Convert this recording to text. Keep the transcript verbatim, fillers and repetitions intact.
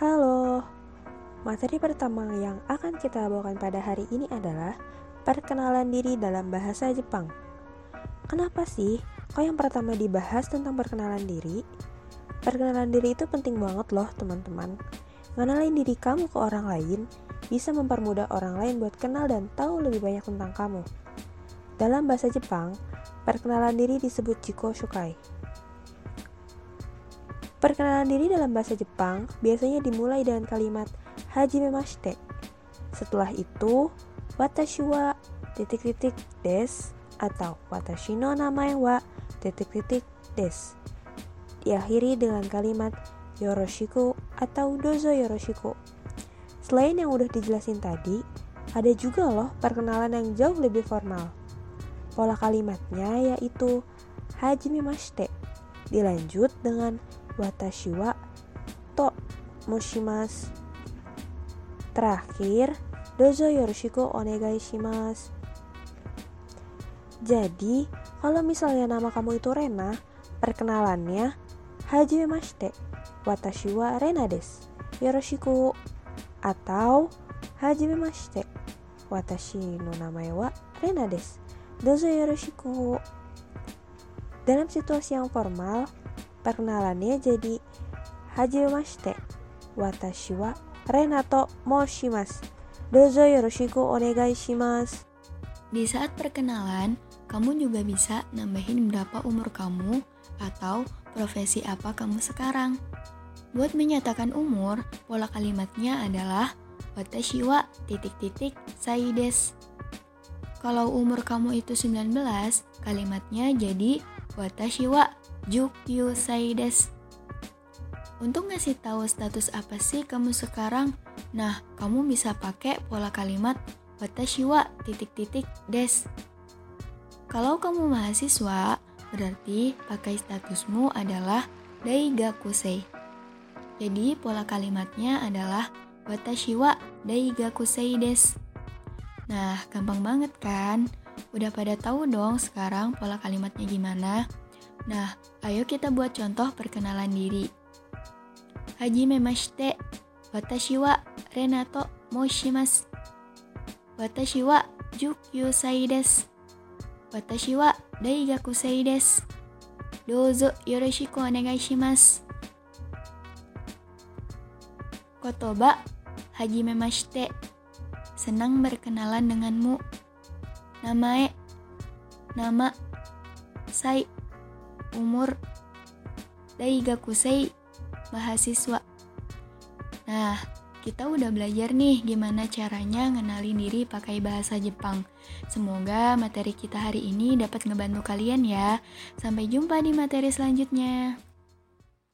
Halo, materi pertama yang akan kita bawakan pada hari ini adalah perkenalan diri dalam bahasa Jepang. Kenapa sih kok yang pertama dibahas tentang perkenalan diri? Perkenalan diri itu penting banget loh teman-teman. Ngenalin diri kamu ke orang lain bisa mempermudah orang lain buat kenal dan tahu lebih banyak tentang kamu. Dalam bahasa Jepang, perkenalan diri disebut jiko shukai. Perkenalan diri dalam bahasa Jepang biasanya dimulai dengan kalimat Hajimemashite. Setelah itu, watashi wa titik titik desu atau watashi no namae wa titik titik desu. Diakhiri dengan kalimat Yoroshiku atau Dozo yoroshiku. Selain yang udah dijelasin tadi, ada juga loh perkenalan yang jauh lebih formal. Pola kalimatnya yaitu Hajimemashite. Dilanjut dengan watashi wa to moshimasu. Terakhir, dozo yoroshiku onegai shimasu. Jadi, kalau misalnya nama kamu itu Rena, perkenalannya Hajimemashite, watashi wa Rena desu, yoroshiku. Atau Hajimemashite, watashi no namae wa Rena desu, dozo yoroshiku. Dalam situasi yang formal, perkenalannya jadi Hajimemashite, watashi wa Renato moshimasu, dozo yoroshiku onegai shimasu. Di saat perkenalan, kamu juga bisa nambahin berapa umur kamu atau profesi apa kamu sekarang. Buat menyatakan umur, pola kalimatnya adalah watashi wa titik titik saidesu. Kalau umur kamu itu sembilan belas, kalimatnya jadi watashi wa Jukyuusai desu. Untuk ngasih tahu status apa sih kamu sekarang, nah kamu bisa pakai pola kalimat watashi wa titik titik desu. Kalau kamu mahasiswa, berarti pakai statusmu adalah daigakusei. Jadi pola kalimatnya adalah watashi wa daigakusei desu. Nah, gampang banget kan? Udah pada tahu dong sekarang pola kalimatnya gimana? Nah, ayo kita buat contoh perkenalan diri. Hajimemashite, watashi wa Renato moshimasu. Watashi wa Jukyuusai desu. Watashi wa daigakusei desu. Dozo yoroshiku onegai shimasu. Kotoba, hajimemashite. Senang berkenalan denganmu. Namae, nama. Sai, umur. Daigakusei, mahasiswa. Nah, kita udah belajar nih gimana caranya ngenalin diri pakai bahasa Jepang. Semoga materi kita hari ini dapat ngebantu kalian ya. Sampai jumpa di materi selanjutnya.